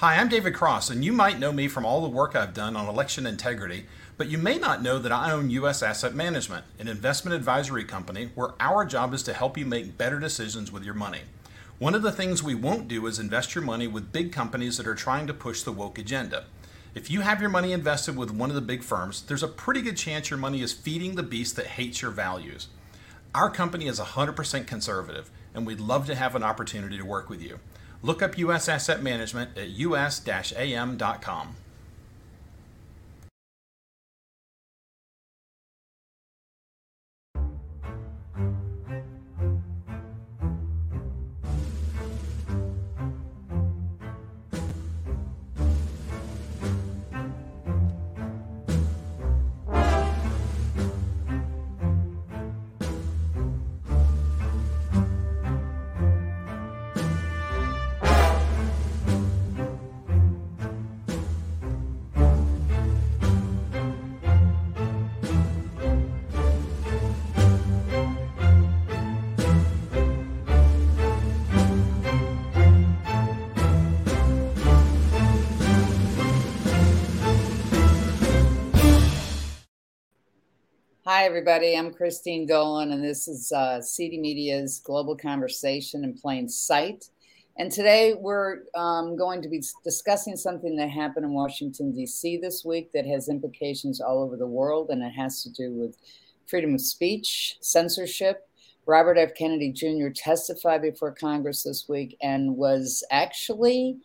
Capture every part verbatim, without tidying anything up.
Hi, I'm David Cross, and you might know me from all the work I've done on election integrity, but you may not know that I own U S Asset Management, an investment advisory company where our job is to help you make better decisions with your money. One of the things we won't do is invest your money with big companies that are trying to push the woke agenda. If you have your money invested with one of the big firms, there's a pretty good chance your money is feeding the beast that hates your values. Our company is one hundred percent conservative, and we'd love to have an opportunity to work with you. Look up U S Asset Management at u s dash a m dot com. Hi, everybody. I'm Christine Dolan, and this is uh, C D Media's Global Conversation in Plain Sight. And today we're um, going to be discussing something that happened in Washington, D C this week that has implications all over the world, and it has to do with freedom of speech, censorship. Robert F. Kennedy Junior testified before Congress this week and was actually,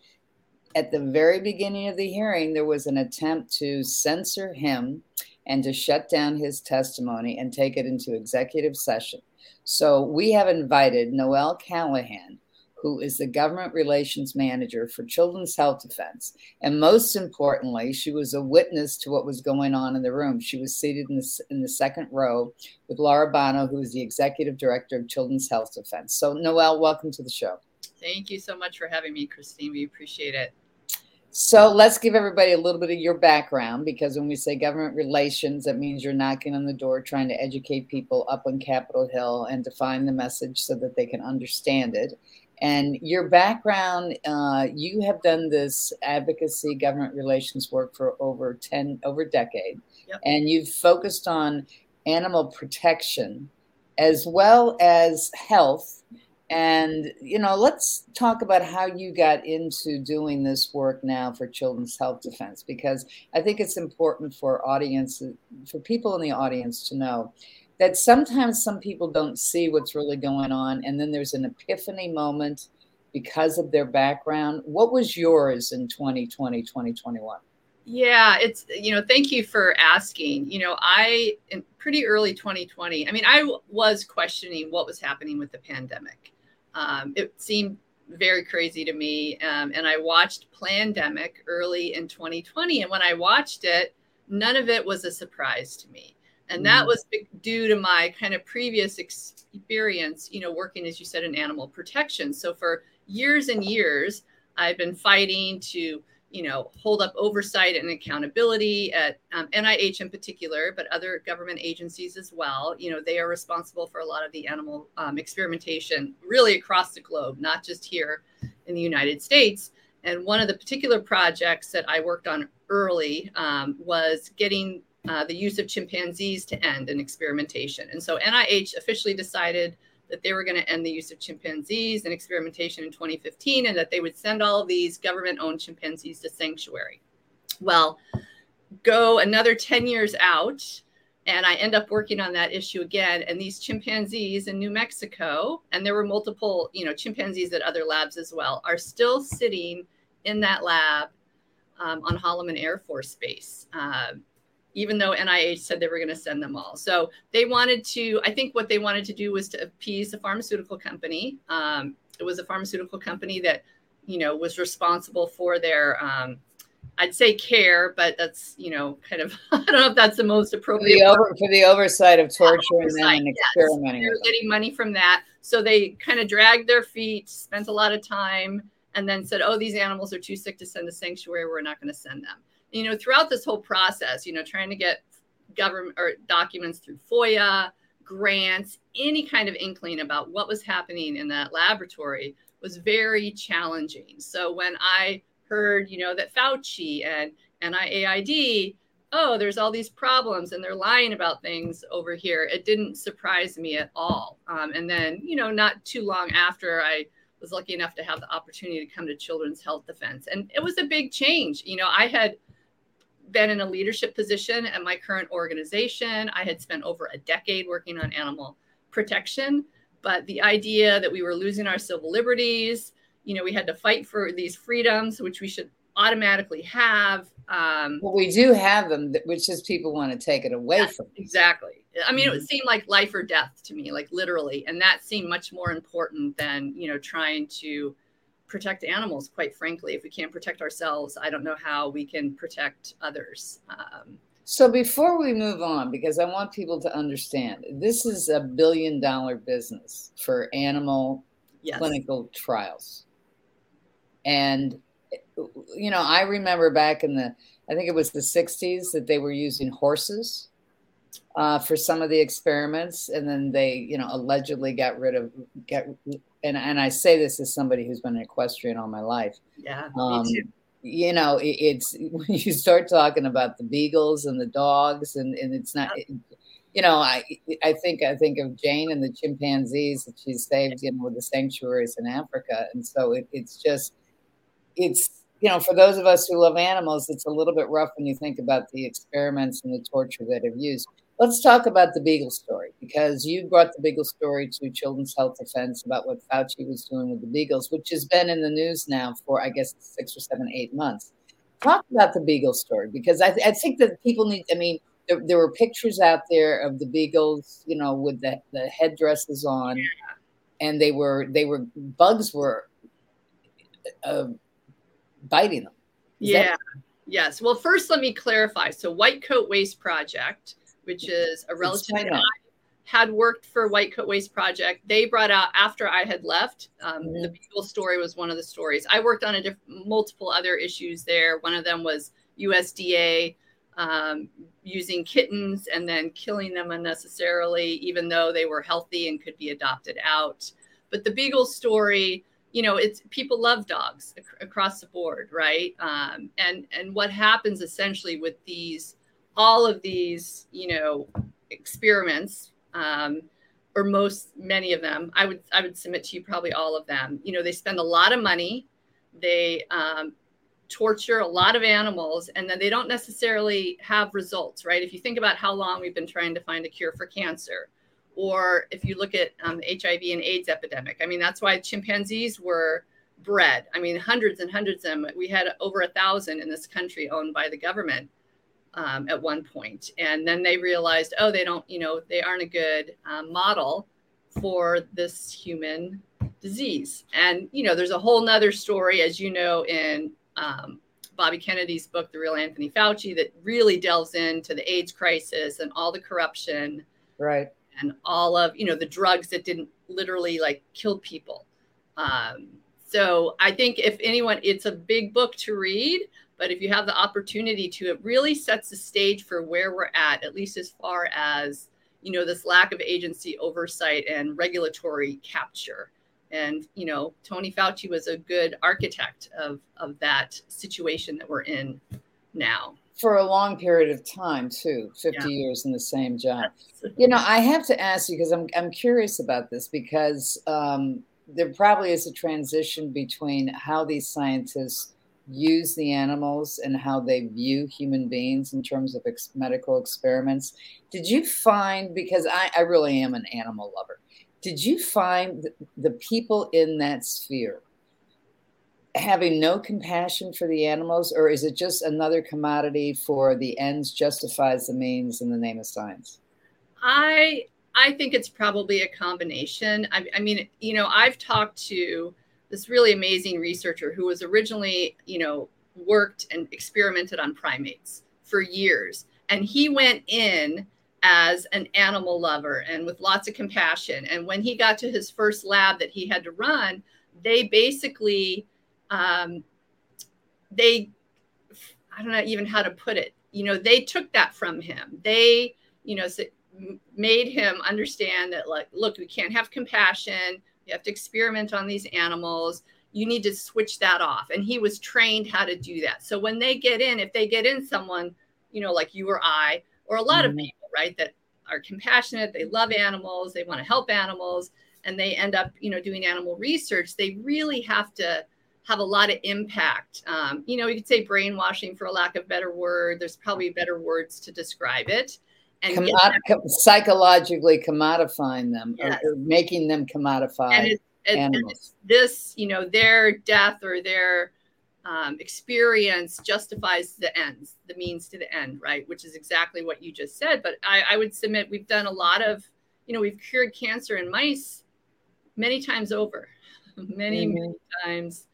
at the very beginning of the hearing, there was an attempt to censor him and to shut down his testimony and take it into executive session. So we have invited Noelle Callahan, who is the government relations manager for Children's Health Defense. And most importantly, she was a witness to what was going on in the room. She was seated in the, in the second row with Laura Bono, who is the executive director of Children's Health Defense. So Noelle, welcome to the show. Thank you so much for having me, Christine. We appreciate it. So let's give everybody a little bit of your background, because when we say government relations, that means you're knocking on the door trying to educate people up on Capitol Hill and define the message so that they can understand it. And your background, uh, you have done this advocacy government relations work for over ten, over a decade. Yep. And you've focused on animal protection as well as health. And, you know, let's talk about how you got into doing this work now for Children's Health Defense, because I think it's important for audience, for people in the audience to know that sometimes some people don't see what's really going on. And then there's an epiphany moment because of their background. What was yours in twenty twenty, twenty twenty-one? Yeah, it's, you know, thank you for asking. You know, I, in pretty early twenty twenty, I mean, I w- was questioning what was happening with the pandemic. Um, it seemed very crazy to me. Um, and I watched Plandemic early in twenty twenty. And when I watched it, none of it was a surprise to me. And mm. that was due to my kind of previous experience, you know, working, as you said, in animal protection. So for years and years, I've been fighting to, you know, hold up oversight and accountability at um, N I H in particular, but other government agencies as well. You know, they are responsible for a lot of the animal um, experimentation really across the globe, not just here in the United States. And one of the particular projects that I worked on early um, was getting uh, the use of chimpanzees to end in experimentation. And so N I H officially decided that they were going to end the use of chimpanzees and experimentation in twenty fifteen, and that they would send all of these government-owned chimpanzees to sanctuary. Well, go another ten years out, and I end up working on that issue again. And these chimpanzees in New Mexico, and there were multiple, you know, chimpanzees at other labs as well, are still sitting in that lab um, on Holloman Air Force Base, uh, even though N I H said they were going to send them all. So they wanted to, I think what they wanted to do was to appease the pharmaceutical company. Um, it was a pharmaceutical company that, you know, was responsible for their, um, I'd say care, but that's, you know, kind of, I don't know if that's the most appropriate. For the, over, for the oversight of torture yeah, oversight, and then yes. experimenting. They were getting money from that. So they kind of dragged their feet, spent a lot of time, and then said, oh, these animals are too sick to send to sanctuary. We're not going to send them. You know, throughout this whole process, you know, trying to get government or documents through FOIA, grants, any kind of inkling about what was happening in that laboratory was very challenging. So when I heard, you know, that Fauci and N I A I D, oh, there's all these problems and they're lying about things over here. It didn't surprise me at all. Um, and then, you know, not too long after, I was lucky enough to have the opportunity to come to Children's Health Defense. And it was a big change. You know, I had been in a leadership position at my current organization. I had spent over a decade working on animal protection. But the idea that we were losing our civil liberties, you know, we had to fight for these freedoms, which we should automatically have. Um, well, we do have them, which is people want to take it away yeah, from us. Exactly. I mean, mm-hmm. It seemed like life or death to me, like literally. And that seemed much more important than, you know, trying to protect animals, quite frankly. If we can't protect ourselves, I don't know how we can protect others. Um, so before we move on, because I want people to understand, this is a billion dollar business for animal yes. clinical trials. And you know, I remember back in the, I think it was the sixties that they were using horses uh, for some of the experiments. And then they, you know, allegedly got rid of, got, and, and I say this as somebody who's been an equestrian all my life. Yeah, um, me too. You know, it, it's, when you start talking about the beagles and the dogs and, and it's not, it, you know, I I think I think of Jane and the chimpanzees that she saved, you know, with the sanctuaries in Africa. And so it, it's just, it's, you know, for those of us who love animals, it's a little bit rough when you think about the experiments and the torture that have used. Let's talk about the beagle story, because you brought the beagle story to Children's Health Defense about what Fauci was doing with the beagles, which has been in the news now for, I guess, six or seven, eight months. Talk about the beagle story, because I, th- I think that people need, I mean, there, there were pictures out there of the beagles, you know, with the, the headdresses on, and they were, they were, bugs were, uh, biting them. Is yeah. That- yes. Well, first, let me clarify. So White Coat Waste Project, which is a relative that I had worked for White Coat Waste Project. They brought out after I had left. Um, mm-hmm. The beagle story was one of the stories. I worked on a diff- multiple other issues there. One of them was U S D A um, using kittens and then killing them unnecessarily, even though they were healthy and could be adopted out. But the beagle story, you know, it's people love dogs ac- across the board, right? Um, and and what happens essentially with these, all of these, you know, experiments, um, or most many of them, I would I would submit to you probably all of them. You know, they spend a lot of money, they um, torture a lot of animals, and then they don't necessarily have results, right? If you think about how long we've been trying to find a cure for cancer. Or if you look at um, the H I V and AIDS epidemic, I mean, that's why chimpanzees were bred. I mean, hundreds and hundreds of them. We had over a thousand in this country owned by the government um, at one point. And then they realized, oh, they don't, you know, they aren't a good um, model for this human disease. And, you know, there's a whole nother story, as you know, in um, Bobby Kennedy's book, The Real Anthony Fauci, that really delves into the AIDS crisis and all the corruption. Right. And all of, you know, the drugs that didn't literally like kill people. Um, so I think if anyone, it's a big book to read, but if you have the opportunity to, it really sets the stage for where we're at, at least as far as, you know, this lack of agency oversight and regulatory capture. And, you know, Tony Fauci was a good architect of, of that situation that we're in now. For a long period of time, too, fifty yeah. years in the same job. You know, I have to ask you, because I'm I'm curious about this, because um, there probably is a transition between how these scientists use the animals and how they view human beings in terms of ex- medical experiments. Did you find, because I, I really am an animal lover, did you find th- the people in that sphere having no compassion for the animals, or is it just another commodity for the ends justifies the means in the name of science? I I think it's probably a combination. I, I mean, you know, I've talked to this really amazing researcher who was originally, you know, worked and experimented on primates for years. And he went in as an animal lover and with lots of compassion. And when he got to his first lab that he had to run, they basically... Um, they, I don't know even how to put it, you know, they took that from him. They, you know, made him understand that, like, look, we can't have compassion. You have to experiment on these animals. you need to switch that off. And he was trained how to do that. So when they get in, if they get in someone, you know, like you or I, or a lot mm-hmm. of people, right, that are compassionate, they love animals, they want to help animals, and they end up, you know, doing animal research, they really have to have a lot of impact. Um, you know, you could say brainwashing for a lack of better word. There's probably better words to describe it. And Commod- that- com- psychologically commodifying them, yes. or, or making them commodify and it's, it's, animals. And it's this, you know, their death or their um, experience justifies the ends, the means to the end, right? Which is exactly what you just said. But I, I would submit we've done a lot of, you know, we've cured cancer in mice many times over, many, mm-hmm. many times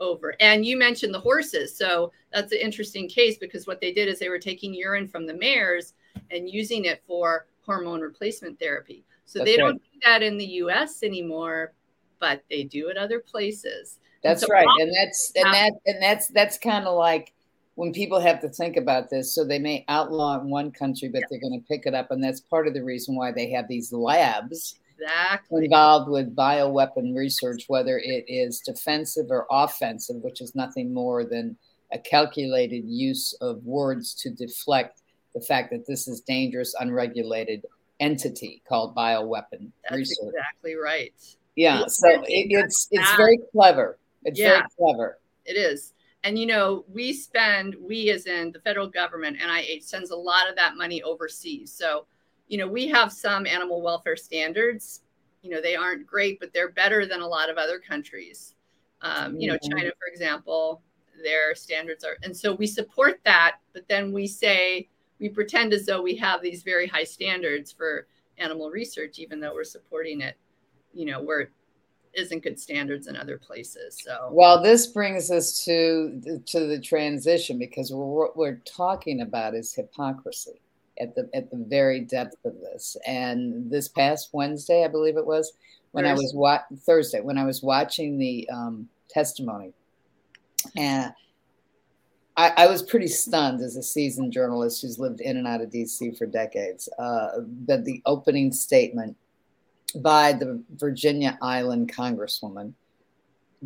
over. And you mentioned the horses. So that's an interesting case because what they did is they were taking urine from the mares and using it for hormone replacement therapy. So that's they right. don't do that in the U S anymore, but they do it other places. That's and so right. Often, and that's and that and that's that's kind of like when people have to think about this. So they may outlaw in one country, but yeah. they're going to pick it up. And that's part of the reason why they have these labs. Exactly. Involved with bioweapon research, whether it is defensive or offensive, which is nothing more than a calculated use of words to deflect the fact that this is dangerous, unregulated entity called bioweapon That's research. Exactly right. Yeah, so it, it's it's very clever. It's yeah, very clever. It is. And, you know, we spend, we as in the federal government, N I H sends a lot of that money overseas. So you know, we have some animal welfare standards, you know, they aren't great, but they're better than a lot of other countries. Um, you know, China, for example, their standards are, and so we support that, but then we say, we pretend as though we have these very high standards for animal research, even though we're supporting it, you know, where it isn't good standards in other places. So, well, this brings us to, to the transition because what we're talking about is hypocrisy. At the at the very depth of this, and this past Wednesday, I believe it was, when Thursday. I was wa- Thursday when I was watching the um, testimony, and I, I was pretty stunned as a seasoned journalist who's lived in and out of D C for decades. Uh, that the opening statement by the Virginia Island Congresswoman,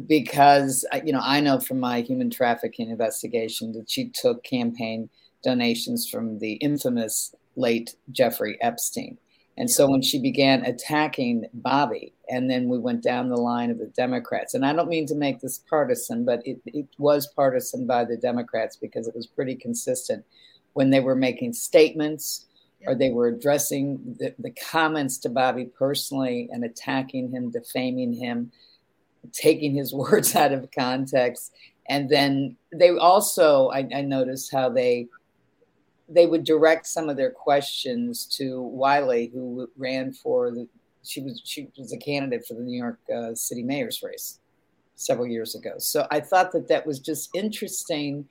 because you know I know from my human trafficking investigation that she took campaign donations from the infamous late Jeffrey Epstein. And so when she began attacking Bobby, and then we went down the line of the Democrats, and I don't mean to make this partisan, but it, it was partisan by the Democrats because it was pretty consistent when they were making statements yeah. or they were addressing the, the comments to Bobby personally and attacking him, defaming him, taking his words out of context. And then they also, I, I noticed how they, they would direct some of their questions to Wiley, who ran for the, she was she was a candidate for the New York uh, city mayor's race several years ago. So I thought that that was just interesting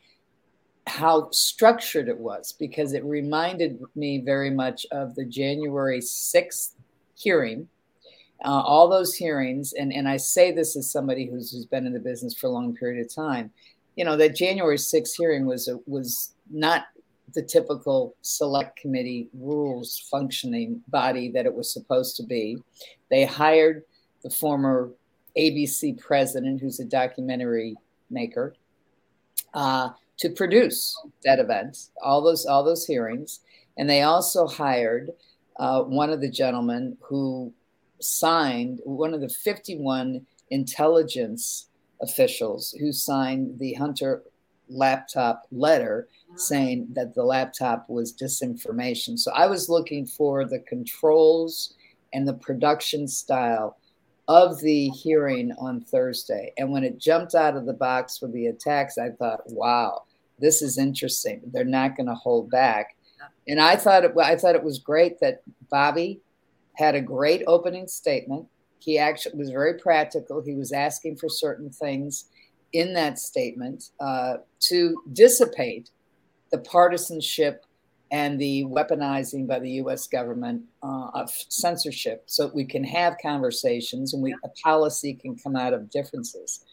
how structured it was, because it reminded me very much of the January sixth hearing, uh, all those hearings. And, and I say this as somebody who's, who's been in the business for a long period of time. You know, that January sixth hearing was was not the typical select committee rules functioning body that it was supposed to be. They hired the former A B C president, who's a documentary maker, uh, to produce that event, all those all those hearings. And they also hired uh, one of the gentlemen who signed, one of the fifty-one intelligence officials who signed the Hunter laptop letter saying that the laptop was disinformation. So I was looking for the controls and the production style of the hearing on Thursday. And when it jumped out of the box with the attacks, I thought, wow, this is interesting. They're not going to hold back. And I thought it, I thought it was great that Bobby had a great opening statement. He actually was very practical. He was asking for certain things in that statement uh, to dissipate the partisanship and the weaponizing by the U S government uh, of censorship so we can have conversations and we, a policy can come out of differences.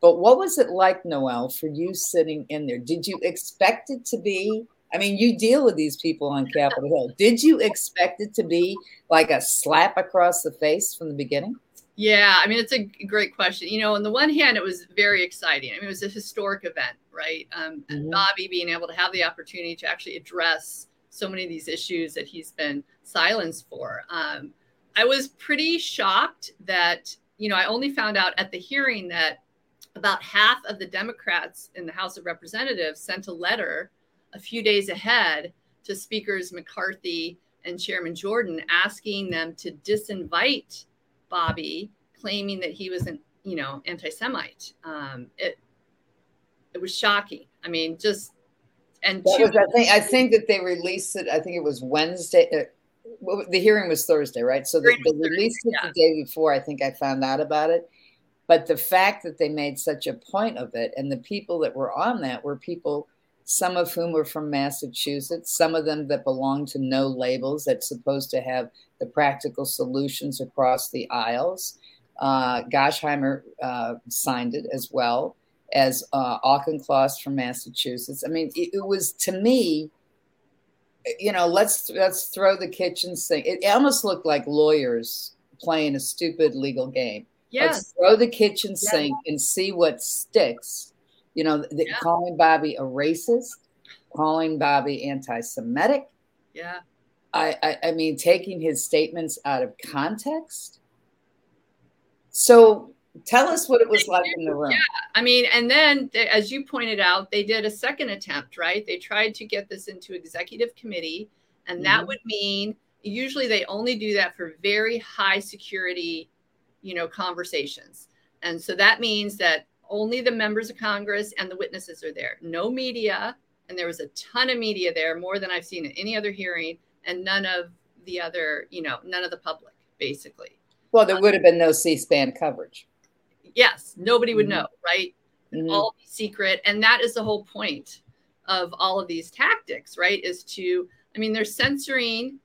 But what was it like, Noelle, for you sitting in there? Did you expect it to be, I mean, you deal with these people on Capitol Hill. Did you expect it to be like a slap across the face from the beginning? Yeah, I mean, it's a great question. You know, on the one hand, it was very exciting. I mean, it was a historic event, right? Um, mm-hmm. And Bobby being able to have the opportunity to actually address so many of these issues that he's been silenced for. Um, I was pretty shocked that, you know, I only found out at the hearing that about half of the Democrats in the House of Representatives sent a letter a few days ahead to Speakers McCarthy and Chairman Jordan asking them to disinvite Bobby, claiming that he was an, you know, anti-Semite. Um, it it was shocking. I mean, just and two- was, I think I think that they released it. I think it was Wednesday. Uh, the hearing was Thursday, right? So they, they released it yeah. the day before. I think I found out about it. But the fact that they made such a point of it, and the people that were on that were people, some of whom were from Massachusetts, some of them that belong to No Labels, that's supposed to have the practical solutions across the aisles. Uh, Gosheimer uh, signed it, as well as uh, Auchincloss from Massachusetts. I mean, it, it was, to me, you know, let's let's throw the kitchen sink. It almost looked like lawyers playing a stupid legal game. Yes. Let's throw the kitchen sink yeah. and see what sticks. You know, the, yeah. calling Bobby a racist, calling Bobby anti-Semitic. Yeah. I, I, I mean, taking his statements out of context. So tell us what it was like in the room. Yeah. I mean, and then, they, as you pointed out, they did a second attempt, right? They tried to get this into executive committee. And that mm-hmm. would mean, usually they only do that for very high security, you know, conversations. And so that means that only the members of Congress and the witnesses are there. No media. And there was a ton of media there, more than I've seen at any other hearing. And none of the other, you know, none of the public, basically. Well, there would have been no C-SPAN coverage. Yes. Nobody would mm-hmm. know, right? Mm-hmm. All be secret. And that is the whole point of all of these tactics, right? Is to, I mean, they're censoring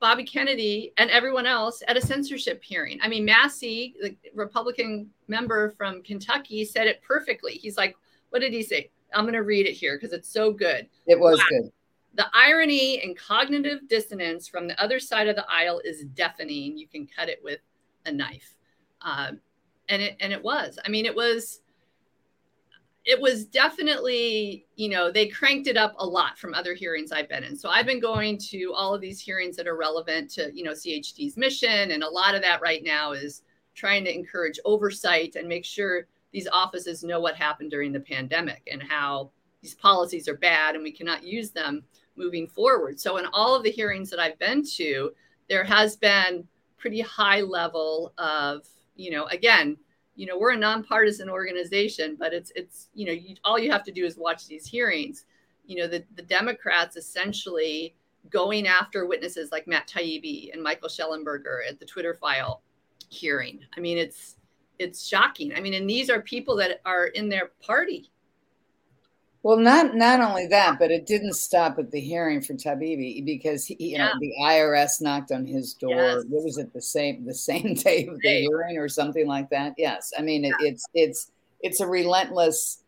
Bobby Kennedy and everyone else at a censorship hearing. I mean, Massey, the Republican member from Kentucky, said it perfectly. He's like, what did he say? I'm going to read it here because it's so good. It was wow. good. The irony and cognitive dissonance from the other side of the aisle is deafening. You can cut it with a knife. Um, and it and it was. I mean, it was it was definitely, you know, they cranked it up a lot from other hearings I've been in. So I've been going to all of these hearings that are relevant to, you know, C H D's mission. And a lot of that right now is trying to encourage oversight and make sure these offices know what happened during the pandemic and how these policies are bad and we cannot use them moving forward. So in all of the hearings that I've been to, there has been pretty high level of, you know, again, you know, we're a nonpartisan organization, but it's, it's, you know, you, all you have to do is watch these hearings. You know, the, the Democrats essentially going after witnesses like Matt Taibbi and Michael Schellenberger at the Twitter file hearing. I mean, it's, it's shocking. I mean, and these are people that are in their party. Well, not not only that, but it didn't stop at the hearing for Taibbi because he, you yeah. know, the I R S knocked on his door. Yes. It was at the same the same day of the right. hearing or something like that. Yes, I mean yeah. it, it's it's it's a relentless.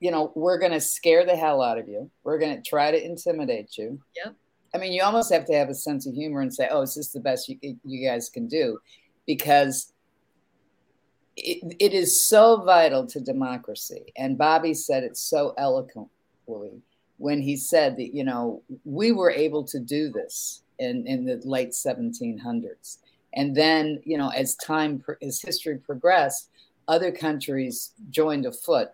You know, we're going to scare the hell out of you. We're going to try to intimidate you. Yep. I mean, you almost have to have a sense of humor and say, "Oh, is this the best you you guys can do?" Because It, it is so vital to democracy. And Bobby said it so eloquently when he said that, you know, we were able to do this in, in the late seventeen hundreds. And then, you know, as time, as history progressed, other countries joined afoot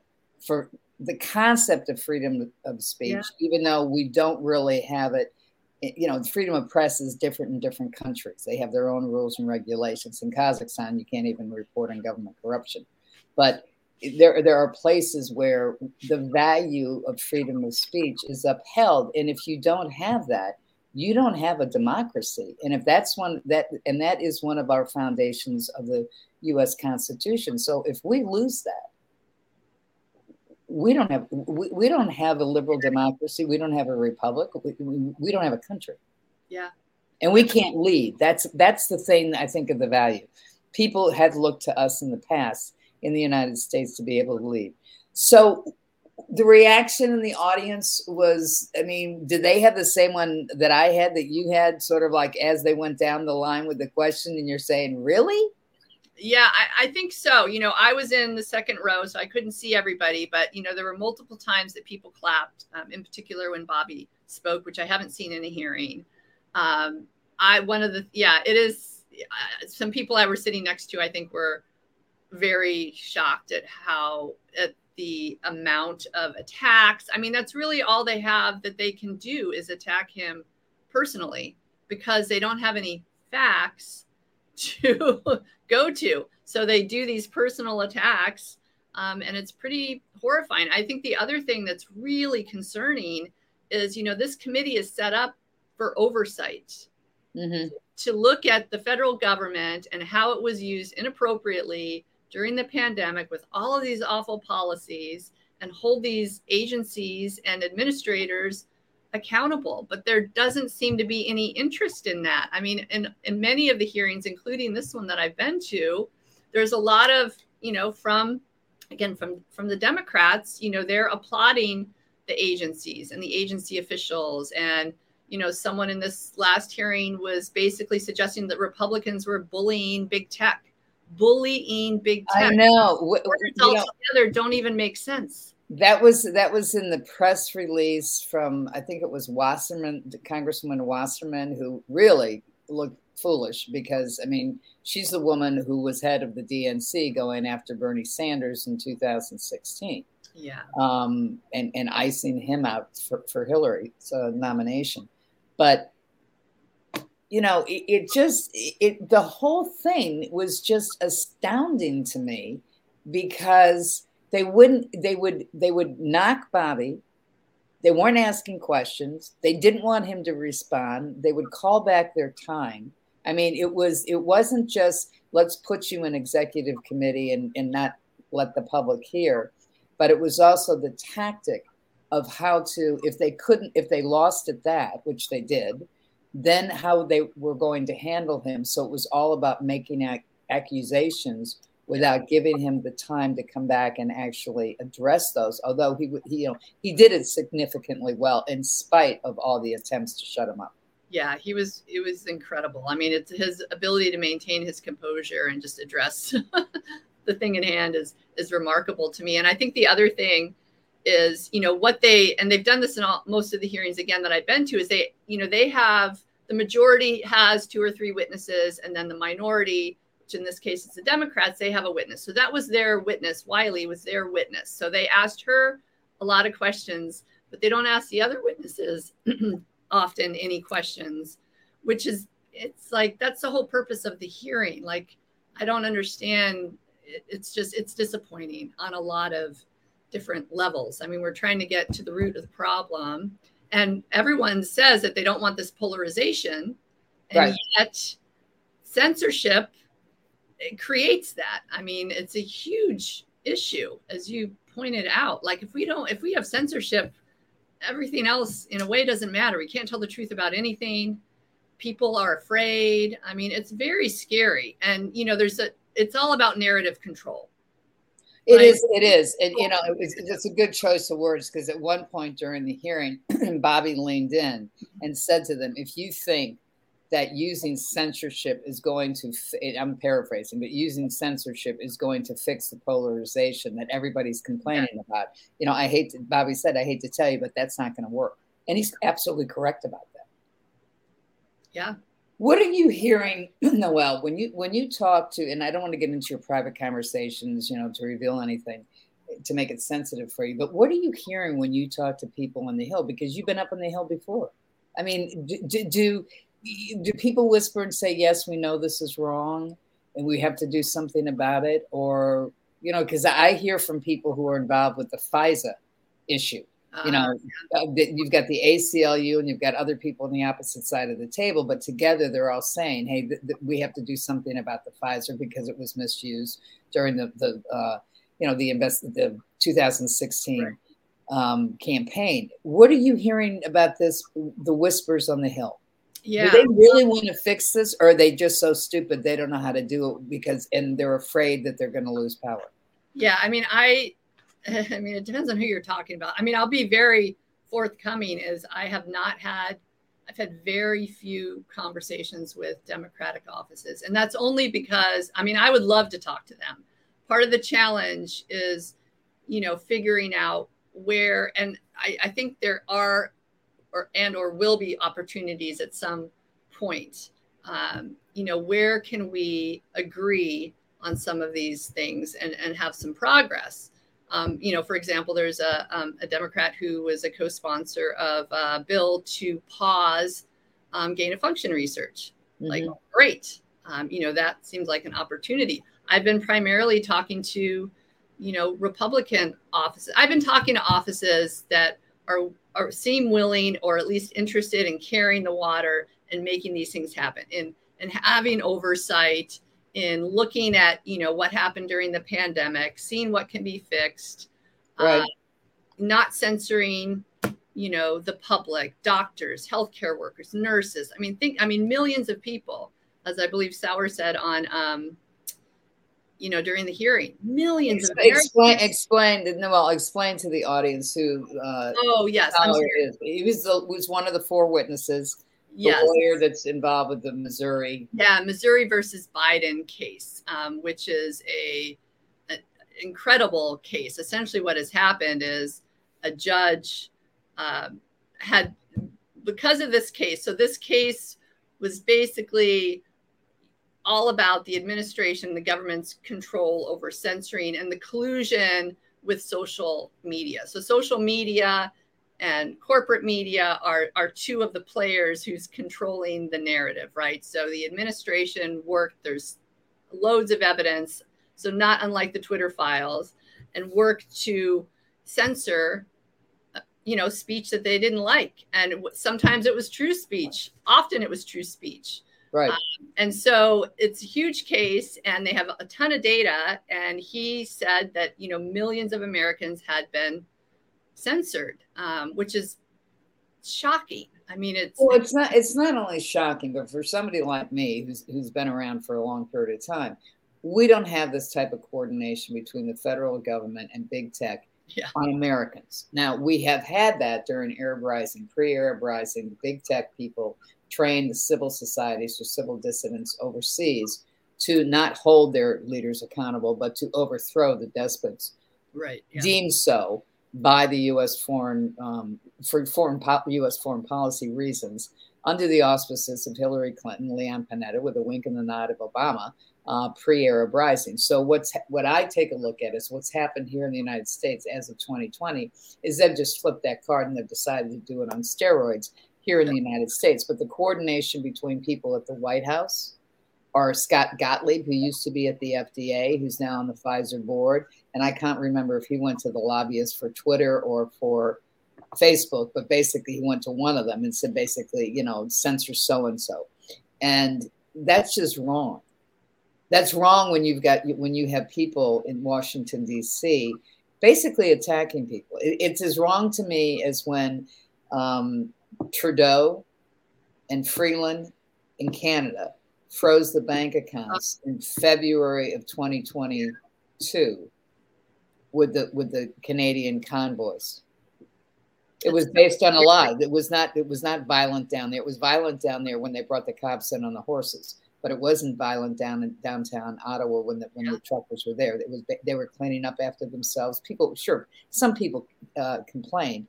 for the concept of freedom of speech, yeah. even though we don't really have it. You know, freedom of press is different in different countries. They have their own rules and regulations. In Kazakhstan, you can't even report on government corruption. But there, there are places where the value of freedom of speech is upheld. And if you don't have that, you don't have a democracy. And if that's one that, and that is one of our foundations of the U S Constitution. So if we lose that, We don't have we, we don't have a liberal democracy. We don't have a republic. We, we, we don't have a country. Yeah, and we can't lead. That's that's the thing I think of the value. People had looked to us in the past in the United States to be able to lead. So the reaction in the audience was, I mean, did they have the same one that I had that you had? Sort of like as they went down the line with the question, and you're saying, really? Yeah, I, I think so. You know, I was in the second row, so I couldn't see everybody. But, you know, there were multiple times that people clapped, um, in particular when Bobby spoke, which I haven't seen in a hearing. Um, I one of the yeah, it is uh, some people I were sitting next to, I think, were very shocked at how at the amount of attacks. I mean, that's really all they have that they can do is attack him personally because they don't have any facts to go to. So they do these personal attacks, um, and it's pretty horrifying. I think the other thing that's really concerning is, you know, this committee is set up for oversight, mm-hmm. to look at the federal government and how it was used inappropriately during the pandemic with all of these awful policies and hold these agencies and administrators accountable. But there doesn't seem to be any interest in that. I mean, in, in many of the hearings, including this one that I've been to, there's a lot of, you know, from, again, from, from the Democrats, you know, they're applauding the agencies and the agency officials. And, you know, someone in this last hearing was basically suggesting that Republicans were bullying big tech, bullying big tech. I know. W- Words all together don't even make sense. That was that was in the press release from, I think it was Wasserman, Congresswoman Wasserman, who really looked foolish because, I mean, she's the woman who was head of the D N C going after Bernie Sanders in two thousand sixteen. Yeah. Um, and, and icing him out for, for Hillary's uh, nomination. But, you know, it, it just, it the whole thing was just astounding to me because they wouldn't, they would, they would knock Bobby. They weren't asking questions. They didn't want him to respond. They would call back their time. I mean, it was, it wasn't just let's put you in executive committee and, and not let the public hear, but it was also the tactic of how to, if they couldn't, if they lost at that, which they did, then how they were going to handle him. So it was all about making ac- accusations without giving him the time to come back and actually address those. Although he, he, you know, he did it significantly well in spite of all the attempts to shut him up. Yeah, he was. It was incredible. I mean, it's his ability to maintain his composure and just address the thing in hand is is remarkable to me. And I think the other thing is, you know, what they, and they've done this in all, most of the hearings, again, that I've been to, is they, you know, they have, the majority has two or three witnesses, and then the minority, which in this case is the Democrats, they have a witness. So that was their witness. Wiley was their witness. So they asked her a lot of questions, but they don't ask the other witnesses often any questions, which is, it's like, that's the whole purpose of the hearing. Like, I don't understand. It's just, it's disappointing on a lot of different levels. I mean, we're trying to get to the root of the problem, and everyone says that they don't want this polarization, and right. yet censorship, it creates that. I mean, it's a huge issue, as you pointed out. Like, if we don't, if we have censorship, everything else in a way doesn't matter. We can't tell the truth about anything. People are afraid. I mean, it's very scary. And, you know, there's a, it's all about narrative control. It right? is. It is. And, you know, it was, it's a good choice of words, because at one point during the hearing, Bobby leaned in and said to them, if you think that using censorship is going to, I'm paraphrasing, but using censorship is going to fix the polarization that everybody's complaining yeah. about. You know, I hate to, Bobby said, I hate to tell you, but that's not going to work. And he's absolutely correct about that. Yeah. What are you hearing, Noelle, when you when you talk to, and I don't want to get into your private conversations, you know, to reveal anything, to make it sensitive for you, but what are you hearing when you talk to people on the Hill? Because you've been up on the Hill before. I mean, do do, do people whisper and say, yes, we know this is wrong and we have to do something about it? Or, you know, because I hear from people who are involved with the FISA issue. You know, you've got the A C L U and you've got other people on the opposite side of the table, but together they're all saying, hey, th- th- we have to do something about the Pfizer because it was misused during the, the uh, you know, the, invest- the twenty sixteen right. um, campaign. What are you hearing about this, the whispers on the Hill? Yeah. Do they really want to fix this, or are they just so stupid they don't know how to do it because, and they're afraid that they're going to lose power? Yeah, I mean, I... I mean, it depends on who you're talking about. I mean, I'll be very forthcoming, as I have not had I've had very few conversations with Democratic offices. And that's only because, I mean, I would love to talk to them. Part of the challenge is, you know, figuring out where, and I, I think there are or and or will be opportunities at some point, um, you know, where can we agree on some of these things and, and have some progress. Um, you know, for example, there's a, um, a Democrat who was a co-sponsor of a bill to pause um, gain-of-function research. Mm-hmm. Like, great. Um, you know, that seems like an opportunity. I've been primarily talking to, you know, Republican offices. I've been talking to offices that are, are seem willing or at least interested in carrying the water and making these things happen and, and having oversight in looking at, you know, what happened during the pandemic, seeing what can be fixed, right. uh, not censoring, you know, the public, doctors, healthcare workers, nurses. I mean, think, I mean, millions of people, as I believe Sauer said on, um, you know, during the hearing, millions Ex- of explain, explain, Noelle, explain to the audience who. Uh, oh yes, I'm sorry. Is. He was the, was one of the four witnesses. The yes. lawyer that's involved with the Missouri. Yeah, Missouri versus Biden case, um, which is a, a incredible case. Essentially what has happened is a judge uh, had, because of this case, so this case was basically all about the administration, the government's control over censoring and the collusion with social media. So social media and corporate media are, are two of the players who's controlling the narrative, right? So the administration worked, there's loads of evidence, so not unlike the Twitter files, and worked to censor, you know, speech that they didn't like. And sometimes it was true speech. Often it was true speech. Right. Um, and so it's a huge case, and they have a ton of data. And he said that, you know, millions of Americans had been censored, um, which is shocking. I mean, it's well, it's not it's not only shocking, but for somebody like me who's who's been around for a long period of time, we don't have this type of coordination between the federal government and big tech yeah. on Americans. Now, we have had that during Arab Rising, pre-Arab Rising. Big tech people trained the civil societies or civil dissidents overseas to not hold their leaders accountable, but to overthrow the despots right, yeah. deemed so by the U S foreign um, for foreign po- U S foreign policy reasons, under the auspices of Hillary Clinton, Leon Panetta, with a wink and a nod of Obama, uh, pre-Arab Rising. So what's what I take a look at is what's happened here in the United States as of twenty twenty is they've just flipped that card and they've decided to do it on steroids here in the United States. But the coordination between people at the White House are Scott Gottlieb, who used to be at the F D A, who's now on the Pfizer board. And I can't remember if he went to the lobbyist for Twitter or for Facebook, but basically he went to one of them and said, basically, you know, censor so-and-so. And that's just wrong. That's wrong when you've got, when you have people in Washington, D C, basically attacking people. It's as wrong to me as when um, Trudeau and Freeland in Canada froze the bank accounts in February of twenty twenty-two with the with the Canadian convoys. It was based on a lie. It was not it was not violent down there. It was violent down there when they brought the cops in on the horses, but it wasn't violent down in downtown Ottawa when the when yeah. the truckers were there. It was they were cleaning up after themselves. People, sure, some people uh, complained.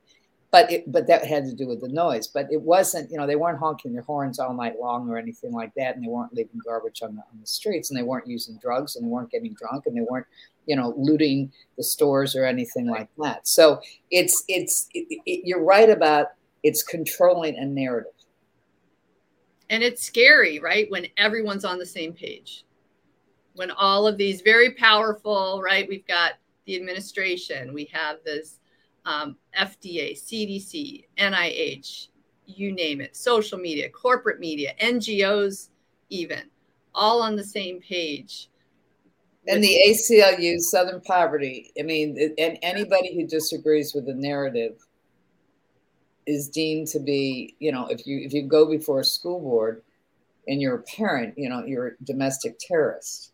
But it, but that had to do with the noise. But it wasn't, you know, they weren't honking their horns all night long or anything like that. And they weren't leaving garbage on the, on the streets, and they weren't using drugs, and they weren't getting drunk, and they weren't, you know, looting the stores or anything like that. So it's it's it, it, you're right about it's controlling a narrative. And it's scary, right? When everyone's on the same page, when all of these very powerful, right? We've got the administration, we have this. Um, F D A, C D C, N I H, you name it, social media, corporate media, N G Os even, all on the same page. And the A C L U, Southern Poverty, I mean, and anybody who disagrees with the narrative is deemed to be, you know, if you if you go before a school board and you're a parent, you know, you're a domestic terrorist.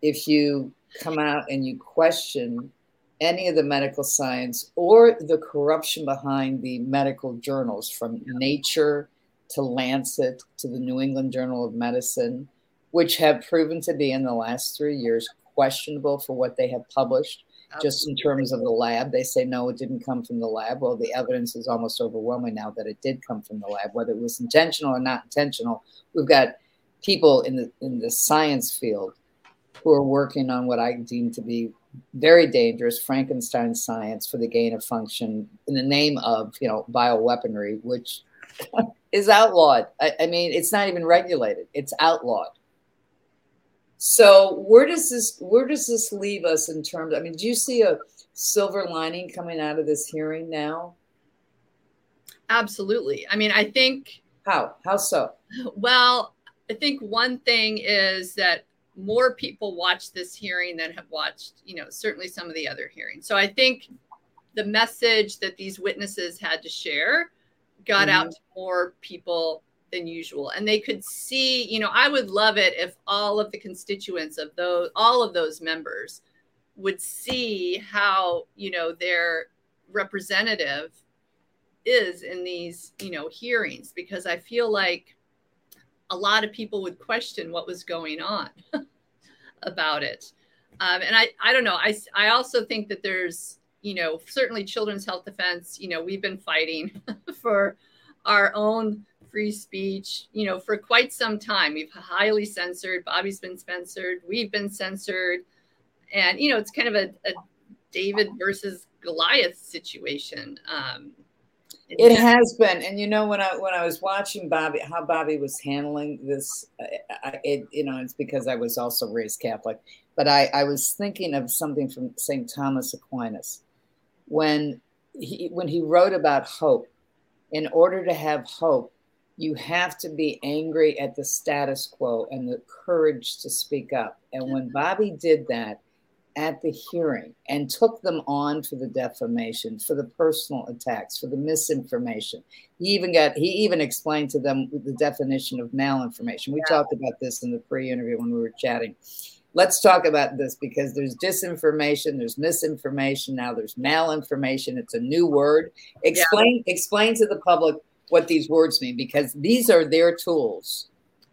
If you come out and you question any of the medical science or the corruption behind the medical journals, from Nature to Lancet, to the New England Journal of Medicine, which have proven to be in the last three years questionable for what they have published. Absolutely. Just in terms of the lab, they say, no, it didn't come from the lab. Well, the evidence is almost overwhelming now that it did come from the lab, whether it was intentional or not intentional. We've got people in the in the science field who are working on what I deem to be very dangerous Frankenstein science for the gain of function in the name of, you know, bioweaponry, which is outlawed. I, I mean, it's not even regulated. It's outlawed. So where does this where does this leave us in terms? I mean, do you see a silver lining coming out of this hearing now? Absolutely. I mean, I think. How? How so? Well, I think one thing is that more people watch this hearing than have watched, you know, certainly some of the other hearings. So I think the message that these witnesses had to share got mm-hmm. out to more people than usual. And they could see, you know, I would love it if all of the constituents of those, all of those members would see how, you know, their representative is in these, you know, hearings, because I feel like a lot of people would question what was going on about it. Um, and I, I don't know. I, I also think that there's, you know, certainly Children's Health Defense, you know, we've been fighting for our own free speech, you know, for quite some time. We've highly censored. Bobby's been censored. We've been censored. And, you know, it's kind of a, a David versus Goliath situation. Um, it has been. And, you know, when I when I was watching Bobby, how Bobby was handling this, I, it, you know, it's because I was also raised Catholic. But I, I was thinking of something from Saint Thomas Aquinas. When he, when he wrote about hope, in order to have hope, you have to be angry at the status quo and the courage to speak up. And when Bobby did that at the hearing and took them on for the defamation, for the personal attacks, for the misinformation, he even got, he even explained to them the definition of malinformation. We yeah. talked about this in the pre-interview when we were chatting. Let's talk about this, because there's disinformation, there's misinformation, now there's malinformation. It's a new word. Explain, yeah. explain to the public what these words mean, because these are their tools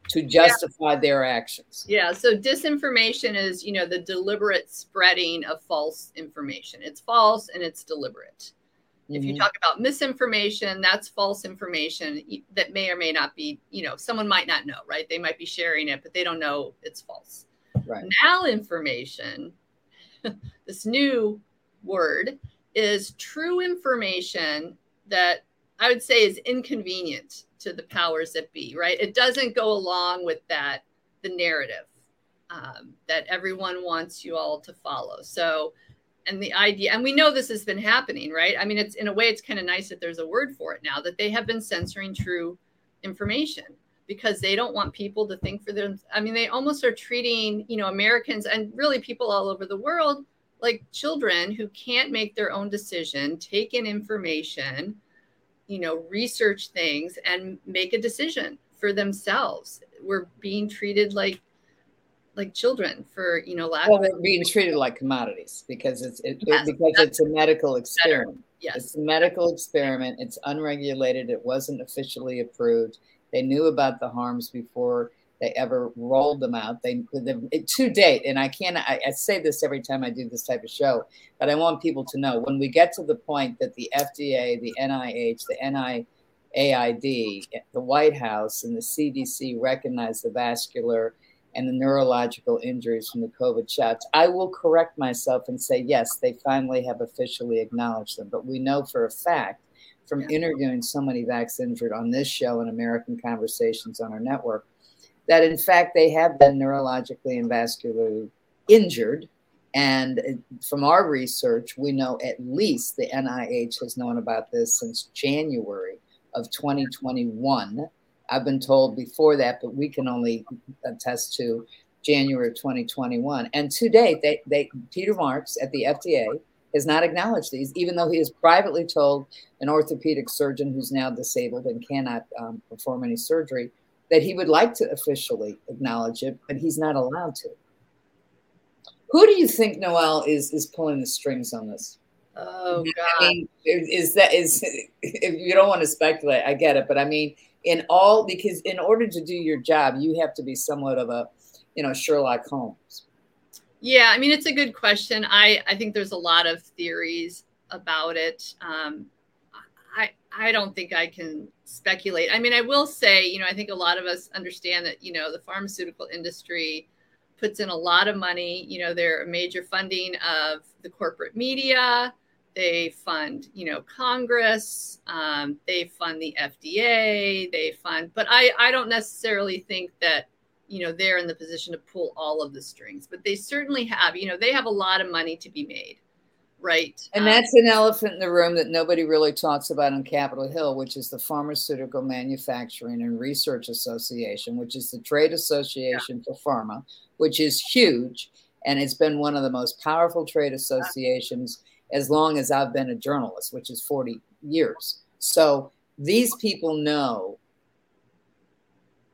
to justify yeah. their actions. Yeah. So disinformation is, you know, the deliberate spreading of false information. It's false and it's deliberate. Mm-hmm. If you talk about misinformation, that's false information that may or may not be, you know, someone might not know, right? They might be sharing it, but they don't know it's false. Right. Malinformation, this new word, is true information that I would say is inconvenient to the powers that be, right? It doesn't go along with that, the narrative um, that everyone wants you all to follow. So, and the idea, and we know this has been happening, right? I mean, it's in a way, it's kind of nice that there's a word for it now, that they have been censoring true information because they don't want people to think for them. I mean, they almost are treating, you know, Americans and really people all over the world like children who can't make their own decision, take in information, you know, research things and make a decision for themselves. We're being treated like, like children for, you know, lack well, they're being treated like commodities because it's, it, yes, it, because it's a medical experiment. Yes. It's a medical experiment. It's unregulated. It wasn't officially approved. They knew about the harms before they ever rolled them out. They, they to date, and I can't, I, I say this every time I do this type of show, but I want people to know when we get to the point that the F D A, the N I H, the N I A I D, the White House, and the C D C recognize the vascular and the neurological injuries from the COVID shots, I will correct myself and say, yes, they finally have officially acknowledged them. But we know for a fact from interviewing so many vax injured on this show and American Conversations on our network, that in fact they have been neurologically and vascularly injured. And from our research, we know at least the N I H has known about this since January of twenty twenty-one. I've been told before that, but we can only attest to January of twenty twenty-one. And to date, they, they, Peter Marks at the F D A has not acknowledged these, even though he has privately told an orthopedic surgeon who's now disabled and cannot um, perform any surgery, that he would like to officially acknowledge it, but he's not allowed to. Who do you think, Noelle, is, is pulling the strings on this? Oh, God. I mean, is that is if you don't want to speculate, I get it. But I mean, in all, because in order to do your job, you have to be somewhat of a, you know, Sherlock Holmes. Yeah, I mean, it's a good question. I, I think there's a lot of theories about it. Um, I I don't think I can speculate. I mean, I will say, you know, I think a lot of us understand that, you know, the pharmaceutical industry puts in a lot of money. You know, they're a major funding of the corporate media. They fund, you know, Congress, um, they fund the F D A, they fund, but I, I don't necessarily think that, you know, they're in the position to pull all of the strings, but they certainly have, you know, they have a lot of money to be made. Right. And um, that's an elephant in the room that nobody really talks about on Capitol Hill, which is the Pharmaceutical Manufacturing and Research Association, which is the trade association yeah. for pharma, which is huge. And it's been one of the most powerful trade associations as long as I've been a journalist, which is forty years. So these people know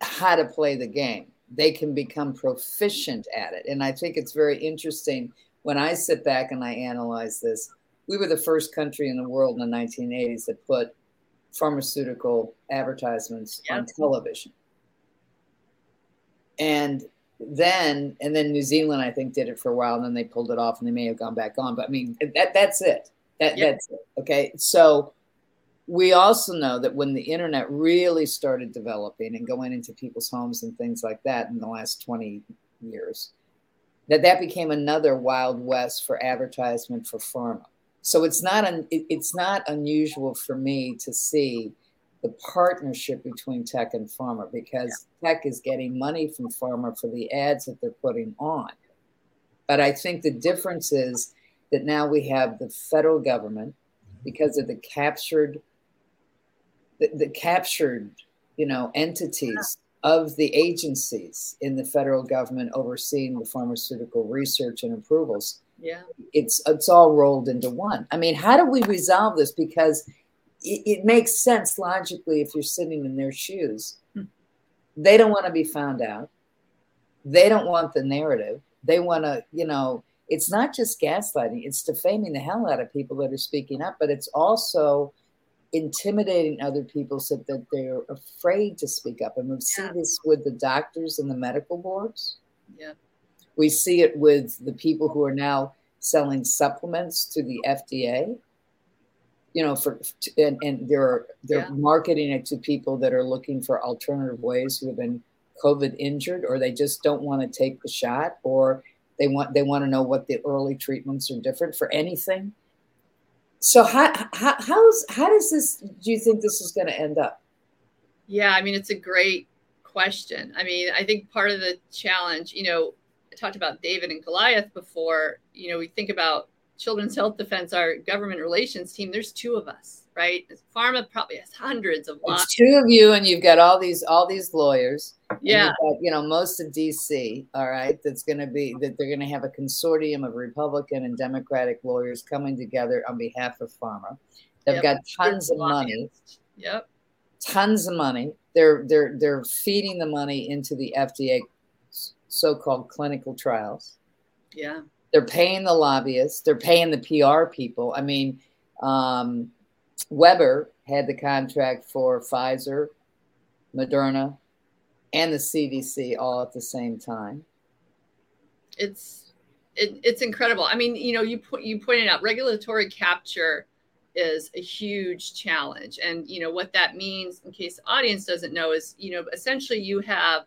how to play the game. They can become proficient at it. And I think it's very interesting when I sit back and I analyze this. We were the first country in the world in the nineteen eighties that put pharmaceutical advertisements yep. on television. And Then and then New Zealand, I think, did it for a while, and then they pulled it off, and they may have gone back on. But I mean, that that's it. That yep. that's it. Okay. So we also know that when the internet really started developing and going into people's homes and things like that in the last twenty years, that that became another Wild West for advertisement for pharma. So it's not un, it, it's not unusual for me to see the partnership between tech and pharma, because yeah. tech is getting money from pharma for the ads that they're putting on. But I think the difference is that now we have the federal government, because of the captured, the, the captured, you know, entities yeah. of the agencies in the federal government overseeing the pharmaceutical research and approvals. Yeah, it's it's all rolled into one. I mean, how do we resolve this? Because it makes sense logically if you're sitting in their shoes. They don't want to be found out. They don't want the narrative. They want to, you know, it's not just gaslighting. It's defaming the hell out of people that are speaking up, but it's also intimidating other people so that they're afraid to speak up. And we see this with the doctors and the medical boards. Yeah, we see it with the people who are now selling supplements to the F D A. You know, for and, and they're they're yeah. marketing it to people that are looking for alternative ways, who have been COVID injured, or they just don't want to take the shot, or they want they want to know what the early treatments are different for anything. So how how how's, how does this? Do you think this is going to end up? Yeah, I mean, it's a great question. I mean, I think part of the challenge, you know, I talked about David and Goliath before. You know, we think about Children's Health Defense, our government relations team, there's two of us, right? Pharma probably has hundreds of lawyers. It's two of you, and you've got all these all these lawyers. Yeah. Got, you know, most of D C, all right, that's going to be, that they're going to have a consortium of Republican and Democratic lawyers coming together on behalf of pharma. They've yep. got tons of money. Yep. Tons of money. They're, they're, they're feeding the money into the F D A so-called clinical trials. Yeah. They're paying the lobbyists. They're paying the P R people. I mean, um, Weber had the contract for Pfizer, Moderna, and the C D C all at the same time. It's it, it's incredible. I mean, you know, you po- you pointed out regulatory capture is a huge challenge, and you know what that means. In case the audience doesn't know, is you know essentially you have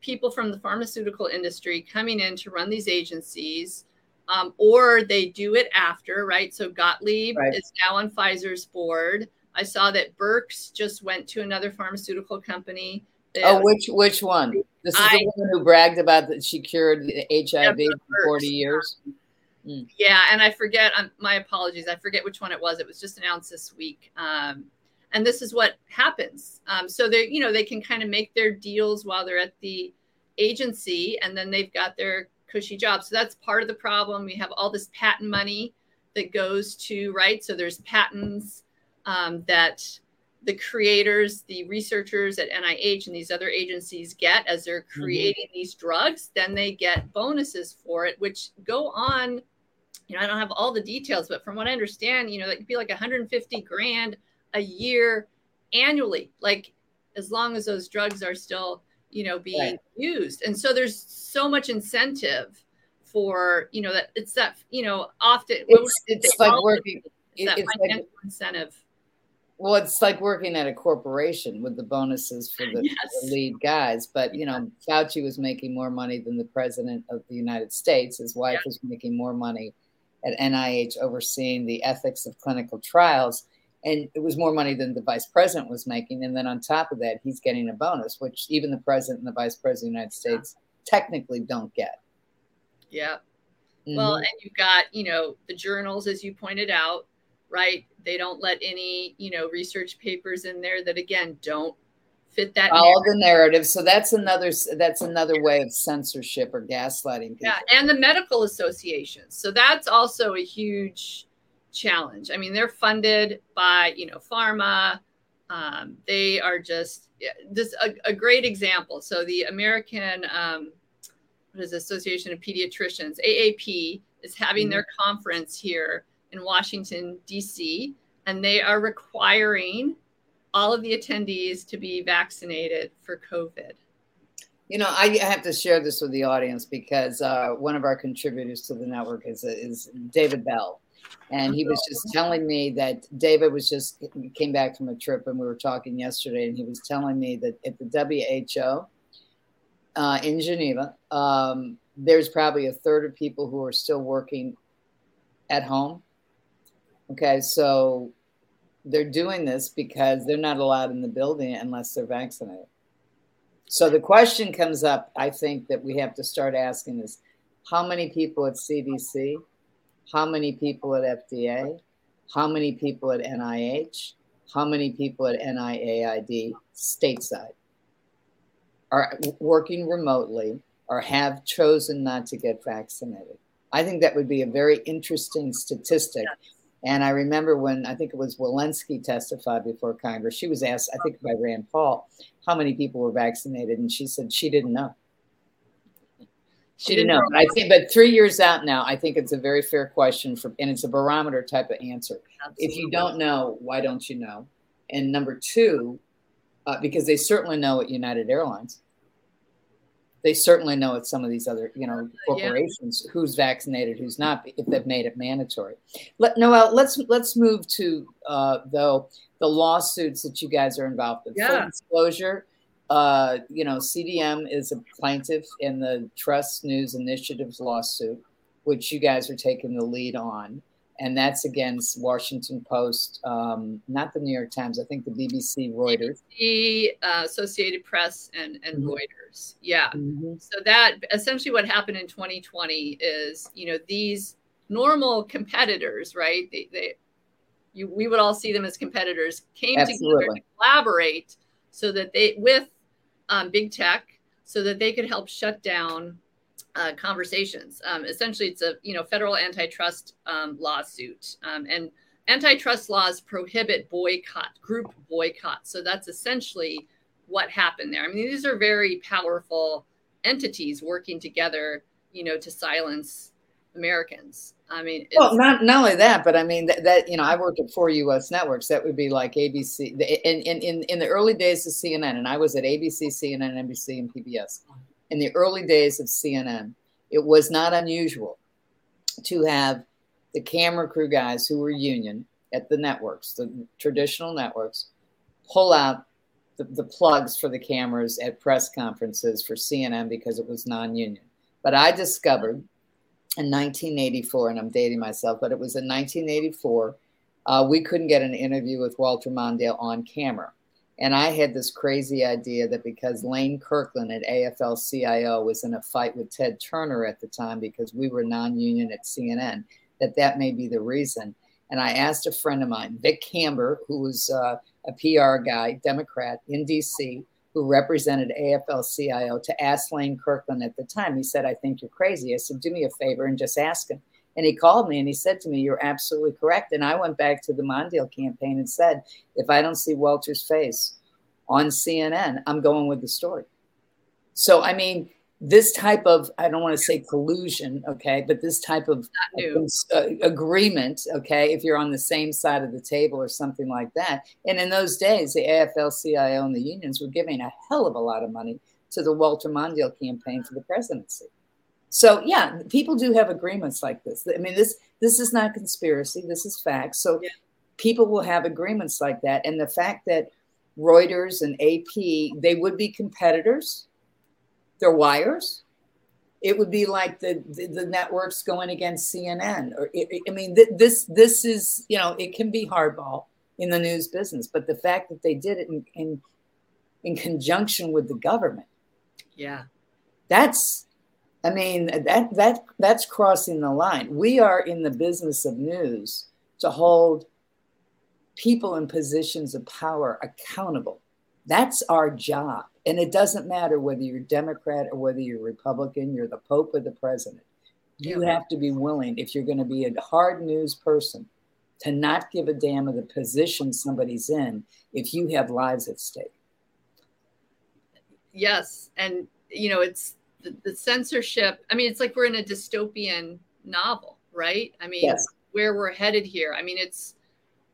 people from the pharmaceutical industry coming in to run these agencies. Um, or they do it after, right? So Gottlieb right. is now on Pfizer's board. I saw that Birx just went to another pharmaceutical company. Oh, which which one? This is I, the one who bragged about that she cured the H I V for forty years. Mm. Yeah, and I forget, um, my apologies, I forget which one it was. It was just announced this week. Um, and this is what happens. Um, so they, you know, they can kind of make their deals while they're at the agency, and then they've got their cushy job. So that's part of the problem. We have all this patent money that goes to, right? So there's patents um, that the creators, the researchers at N I H and these other agencies get as they're creating mm-hmm. these drugs. Then they get bonuses for it, which go on you know, I don't have all the details, but from what I understand, you know, that could be like one hundred fifty grand a year annually, like as long as those drugs are still, you know, being right. used. And so there's so much incentive for, you know, that it's that, you know, often it's, it's like working, it's that it's financial like, incentive. Well, it's like working at a corporation with the bonuses for the, yes. the lead guys. But, you know, Fauci was making more money than the president of the United States. His wife yeah. was making more money at N I H overseeing the ethics of clinical trials. And it was more money than the vice president was making. And then on top of that, he's getting a bonus, which even the president and the vice president of the United States yeah. technically don't get. Yeah. Mm-hmm. Well, and you've got, you know, the journals, as you pointed out. Right. They don't let any, you know, research papers in there that, again, don't fit that. All narrative. the narrative. So that's another that's another way of censorship or gaslighting people. Yeah. And the medical associations. So that's also a huge challenge. I mean, they're funded by, you know, pharma. Um, they are just this a, a great example. So the American um, what is the Association of Pediatricians, A A P, is having mm-hmm. their conference here in Washington, D C, and they are requiring all of the attendees to be vaccinated for COVID. You know, I have to share this with the audience because uh, one of our contributors to the network is, is David Bell. And he was just telling me that David was just came back from a trip, and we were talking yesterday, and he was telling me that at the W H O uh, in Geneva, um, there's probably a third of people who are still working at home. Okay, so they're doing this because they're not allowed in the building unless they're vaccinated. So the question comes up, I think, that we have to start asking is, how many people at C D C? How many people at F D A? How many people at N I H? How many people at N I A I D stateside are working remotely or have chosen not to get vaccinated? I think that would be a very interesting statistic. Yeah. And I remember when, I think it was Walensky testified before Congress, she was asked, I think by Rand Paul, how many people were vaccinated? And she said she didn't know. She didn't know. But I think, but three years out now, I think it's a very fair question, for, and it's a barometer type of answer. Absolutely. If you don't know, why don't you know? And number two, uh, because they certainly know at United Airlines. They certainly know at some of these other, you know, corporations yeah. who's vaccinated, who's not, if they've made it mandatory. Let, Noelle, let's let's move to uh, though the lawsuits that you guys are involved in. Yeah. Full disclosure, uh, you know, C D M is a plaintiff in the Trust News Initiative's lawsuit, which you guys are taking the lead on, and that's against Washington Post, um, not the New York Times, I think the B B C, Reuters, B B C, uh, Associated Press, and and mm-hmm. Reuters. Yeah. Mm-hmm. So that essentially what happened in twenty twenty is, you know, these normal competitors, right? They, they, you, we would all see them as competitors, came Absolutely. together to collaborate so that they with um, big tech, so that they could help shut down Uh, conversations. Um, essentially, it's a you know federal antitrust um, lawsuit, um, and antitrust laws prohibit boycott, group boycott. So that's essentially what happened there. I mean, these are very powerful entities working together, you know, to silence Americans. I mean, well, not not only that, but I mean that, that you know, I worked at four U S networks. That would be like A B C, and in, in in the early days of C N N, and I was at A B C, C N N, N B C, and P B S. In the early days of C N N, it was not unusual to have the camera crew guys who were union at the networks, the traditional networks, pull out the, the plugs for the cameras at press conferences for C N N because it was non-union. But I discovered in nineteen eighty-four, and I'm dating myself, but it was in nineteen eighty-four, uh, we couldn't get an interview with Walter Mondale on camera. And I had this crazy idea that because Lane Kirkland at A F L C I O was in a fight with Ted Turner at the time because we were non-union at C N N, that that may be the reason. And I asked a friend of mine, Vic Camber, who was uh, a P R guy, Democrat in D C, who represented A F L C I O, to ask Lane Kirkland at the time. He said, I think you're crazy. I said, do me a favor and just ask him. And he called me and he said to me, you're absolutely correct. And I went back to the Mondale campaign and said, if I don't see Walter's face on C N N, I'm going with the story. So, I mean, this type of, I don't want to say collusion, okay, but this type of uh, agreement, okay, if you're on the same side of the table or something like that. And in those days, the A F L C I O and the unions were giving a hell of a lot of money to the Walter Mondale campaign for the presidency. So, yeah, people do have agreements like this. I mean, this this is not conspiracy. This is fact. So yeah. People will have agreements like that. And the fact that Reuters and A P, they would be competitors. They're wires. It would be like the, the, the networks going against C N N. Or it, it, I mean, th- this this is, you know, it can be hardball in the news business. But the fact that they did it in in, in conjunction with the government. Yeah. That's, I mean, that that that's crossing the line. We are in the business of news to hold people in positions of power accountable. That's our job. And it doesn't matter whether you're Democrat or whether you're Republican, you're the Pope or the president. You have to be willing, if you're going to be a hard news person, to not give a damn of the position somebody's in if you have lives at stake. Yes. And, you know, it's the, the censorship. I mean, it's like we're in a dystopian novel, right? I mean, yes. Where we're headed here. I mean, it's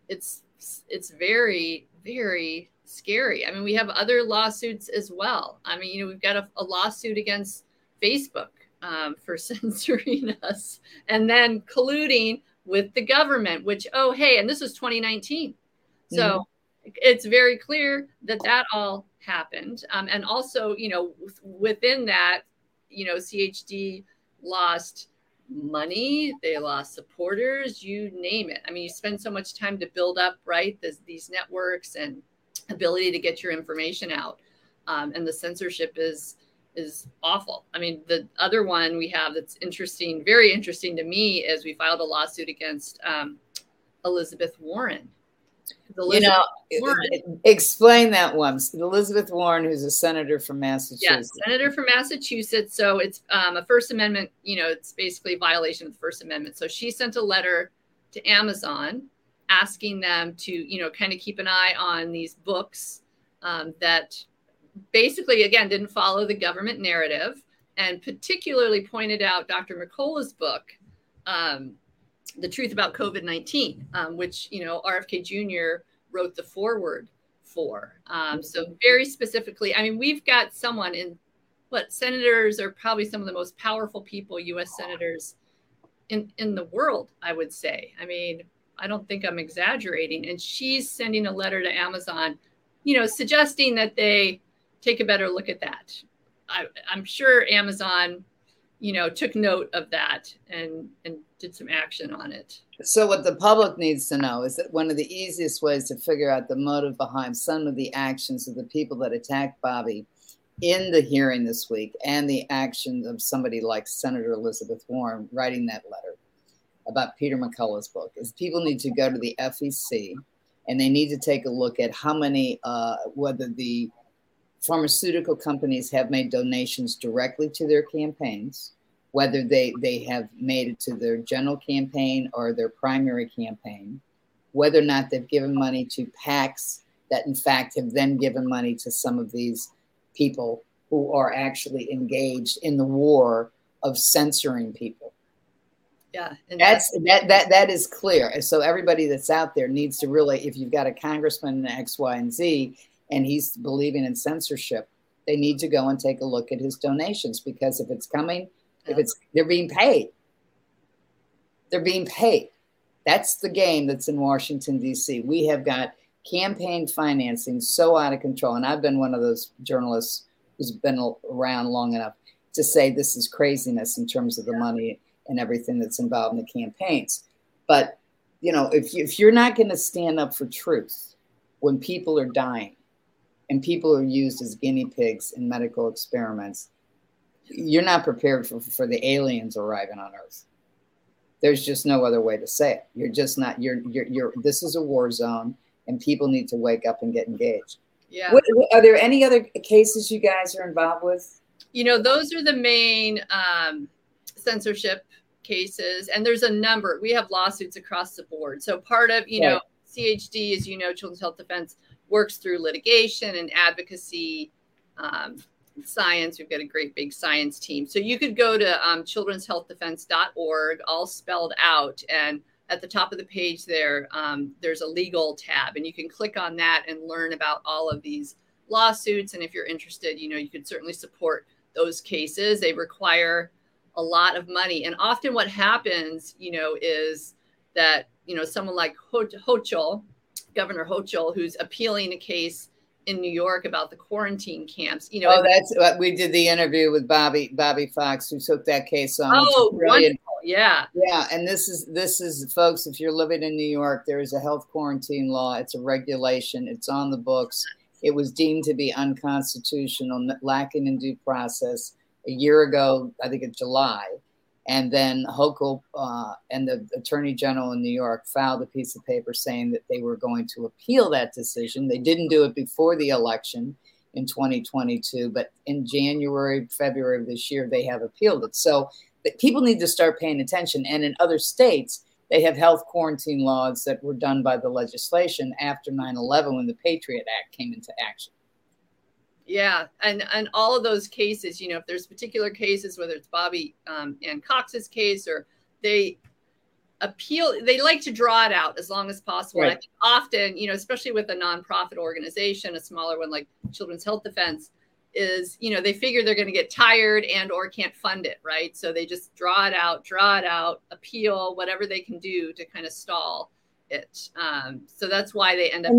it's it's very, very scary. I mean, we have other lawsuits as well. I mean, you know, we've got a, a lawsuit against Facebook um, for censoring us and then colluding with the government, which, oh, hey, and this was twenty nineteen. So mm-hmm. It's very clear that that all happened. Um, and also, you know, w- within that, you know, C H D lost money, they lost supporters, you name it. I mean, you spend so much time to build up, right, this, these networks and ability to get your information out. Um, and the censorship is is awful. I mean, the other one we have that's interesting, very interesting to me, is we filed a lawsuit against um, Elizabeth Warren. Elizabeth you know, Warren. Explain that one. Elizabeth Warren, who's a senator from Massachusetts. Yeah, senator from Massachusetts. So it's um, a First Amendment, you know, it's basically a violation of the First Amendment. So she sent a letter to Amazon asking them to, you know, kind of keep an eye on these books um, that basically, again, didn't follow the government narrative, and particularly pointed out Doctor McCullough's book, um, The Truth About COVID nineteen, um, which, you know, R F K Junior wrote the foreword for. Um, so very specifically, I mean, we've got someone in, what, senators are probably some of the most powerful people, U S senators in, in the world, I would say. I mean, I don't think I'm exaggerating. And she's sending a letter to Amazon, you know, suggesting that they take a better look at that. I, I'm sure Amazon, you know, took note of that and, and did some action on it. So what the public needs to know is that one of the easiest ways to figure out the motive behind some of the actions of the people that attacked Bobby in the hearing this week, and the actions of somebody like Senator Elizabeth Warren writing that letter about Peter McCullough's book, is people need to go to the F E C and they need to take a look at how many, uh, whether the pharmaceutical companies have made donations directly to their campaigns, whether they, they have made it to their general campaign or their primary campaign, whether or not they've given money to PACs that in fact have then given money to some of these people who are actually engaged in the war of censoring people. Yeah, and that's that that that is clear. So everybody that's out there needs to really, if you've got a congressman in X, Y, and Z, and he's believing in censorship, they need to go and take a look at his donations, because if it's coming, if it's they're being paid, they're being paid. That's the game that's in Washington, D C. We have got campaign financing so out of control, and I've been one of those journalists who's been around long enough to say this is craziness in terms of the yeah. money and everything that's involved in the campaigns. But, you know, if, you, if you're not going to stand up for truth when people are dying and people are used as guinea pigs in medical experiments, you're not prepared for, for the aliens arriving on Earth. There's just no other way to say it. You're just not, you're, you're, you're, this is a war zone and people need to wake up and get engaged. Yeah. What, are there any other cases you guys are involved with? You know, those are the main, um, censorship cases, and there's a number. We have lawsuits across the board. So part of, you know, C H D, as you know, Children's Health Defense, works through litigation and advocacy um, science. We've got a great big science team. So you could go to um, children's health defense dot org, all spelled out. And at the top of the page there, um, there's a legal tab. And you can click on that and learn about all of these lawsuits. And if you're interested, you know, you could certainly support those cases. They require a lot of money. And often what happens, you know, is that, you know, someone like Hochul, Governor Hochul, who's appealing a case in New York about the quarantine camps. You know, oh, that's we did the interview with Bobby Bobby Fox, who took that case on. Oh, wonderful! Yeah, yeah. And this is this is, folks, if you're living in New York, there is a health quarantine law. It's a regulation. It's on the books. It was deemed to be unconstitutional, lacking in due process, a year ago. I think in July. And then Hochul uh, and the attorney general in New York filed a piece of paper saying that they were going to appeal that decision. They didn't do it before the election in twenty twenty-two, but in January, February of this year, they have appealed it. So but people need to start paying attention. And in other states, they have health quarantine laws that were done by the legislation after nine eleven when the Patriot Act came into action. Yeah. And, and all of those cases, you know, if there's particular cases, whether it's Bobby um, Ann Cox's case, or they appeal, they like to draw it out as long as possible. Right. I think often, you know, especially with a nonprofit organization, a smaller one like Children's Health Defense is, you know, they figure they're going to get tired and or can't fund it. Right. So they just draw it out, draw it out, appeal, whatever they can do to kind of stall it. Um, so that's why they end up.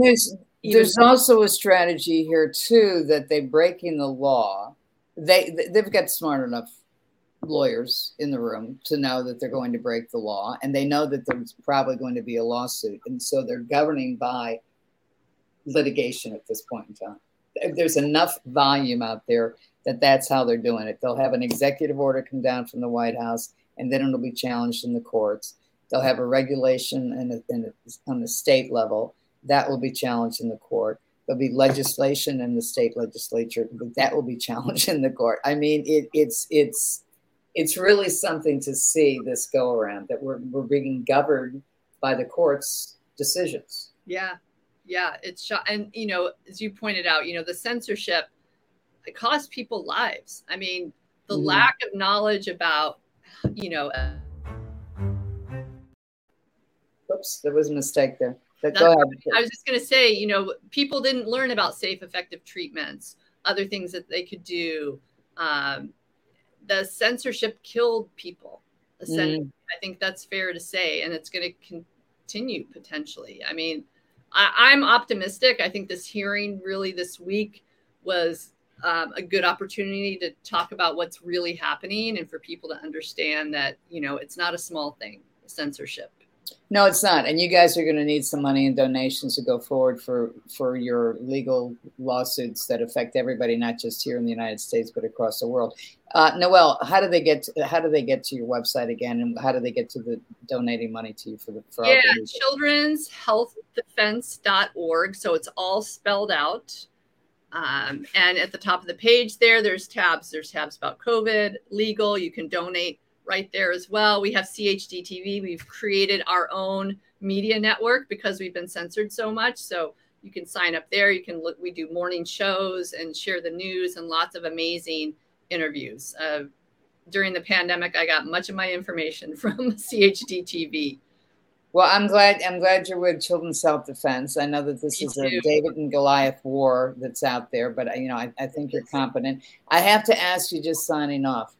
There's also a strategy here, too, that they're breaking the law. They, they've got smart enough lawyers in the room to know that they're going to break the law, and they know that there's probably going to be a lawsuit. And so they're governing by litigation at this point in time. There's enough volume out there that that's how they're doing it. They'll have an executive order come down from the White House, and then it'll be challenged in the courts. They'll have a regulation in a, in a, on the state level. That will be challenged in the court. There'll be legislation in the state legislature, but that will be challenged in the court. I mean, it, it's it's it's really something to see this go around, that we're we're being governed by the court's decisions. Yeah, yeah, it's sh- and you know, as you pointed out, you know, the censorship, it costs people lives. I mean, the mm. lack of knowledge about, you know. Uh... Oops, there was a mistake there. I was just going to say, you know, people didn't learn about safe, effective treatments, other things that they could do. Um, the censorship killed people. The mm. I think that's fair to say, and it's going to continue potentially. I mean, I, I'm optimistic. I think this hearing really this week was um, a good opportunity to talk about what's really happening and for people to understand that, you know, it's not a small thing, censorship. No, it's not. And you guys are going to need some money and donations to go forward for, for your legal lawsuits that affect everybody, not just here in the United States, but across the world. Uh, Noelle, how do they get to, how do they get to your website again? And how do they get to the donating money to you for the for yeah, children's health defense dot org. So it's all spelled out. Um, and at the top of the page there, there's tabs. There's tabs about COVID, legal. You can donate right there as well. We have C H D T V. We've created our own media network because we've been censored so much. So you can sign up there. You can look, we do morning shows and share the news and lots of amazing interviews. Uh, during the pandemic, I got much of my information from C H D T V. Well, I'm glad, I'm glad you're with Children's Health Defense. I know that this Me is too. a David and Goliath war that's out there, but you know, I, I think you're competent. I have to ask you, just signing off,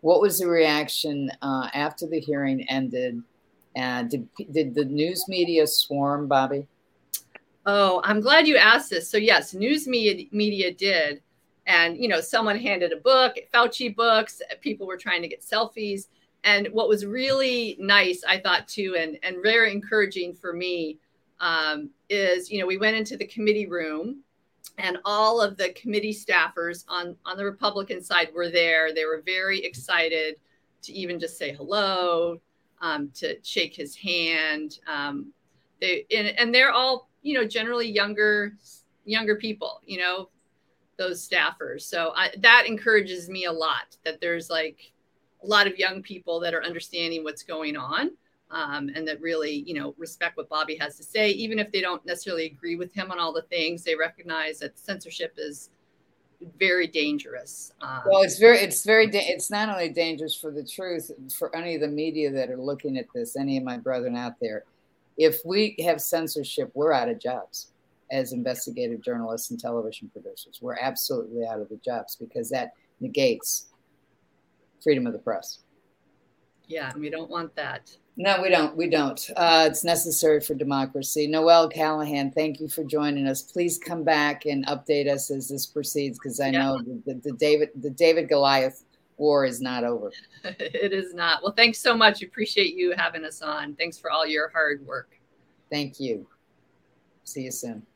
what was the reaction uh, after the hearing ended? Uh, did did the news media swarm, Bobby? Oh, I'm glad you asked this. So yes, news media, media did. And, you know, someone handed a book, Fauci books. People were trying to get selfies. And what was really nice, I thought, too, and, and very encouraging for me um, is, you know, we went into the committee room. And all of the committee staffers on, on the Republican side were there. They were very excited to even just say hello, um, to shake his hand. Um, they and, and they're all, you know, generally younger, younger people, you know, those staffers. So I, that encourages me a lot, that there's like a lot of young people that are understanding what's going on. Um, and that really, you know, respect what Bobby has to say, even if they don't necessarily agree with him on all the things. They recognize that censorship is very dangerous. Um, well, it's very, it's very, da- it's not only dangerous for the truth, for any of the media that are looking at this, any of my brethren out there, if we have censorship, we're out of jobs as investigative journalists and television producers. We're absolutely out of the jobs because that negates freedom of the press. Yeah, we don't want that. No, we don't. We don't. Uh, it's necessary for democracy. Noelle Callahan, thank you for joining us. Please come back and update us as this proceeds, because I yeah. know the, the David the David Goliath war is not over. It is not. Well, thanks so much. Appreciate you having us on. Thanks for all your hard work. Thank you. See you soon.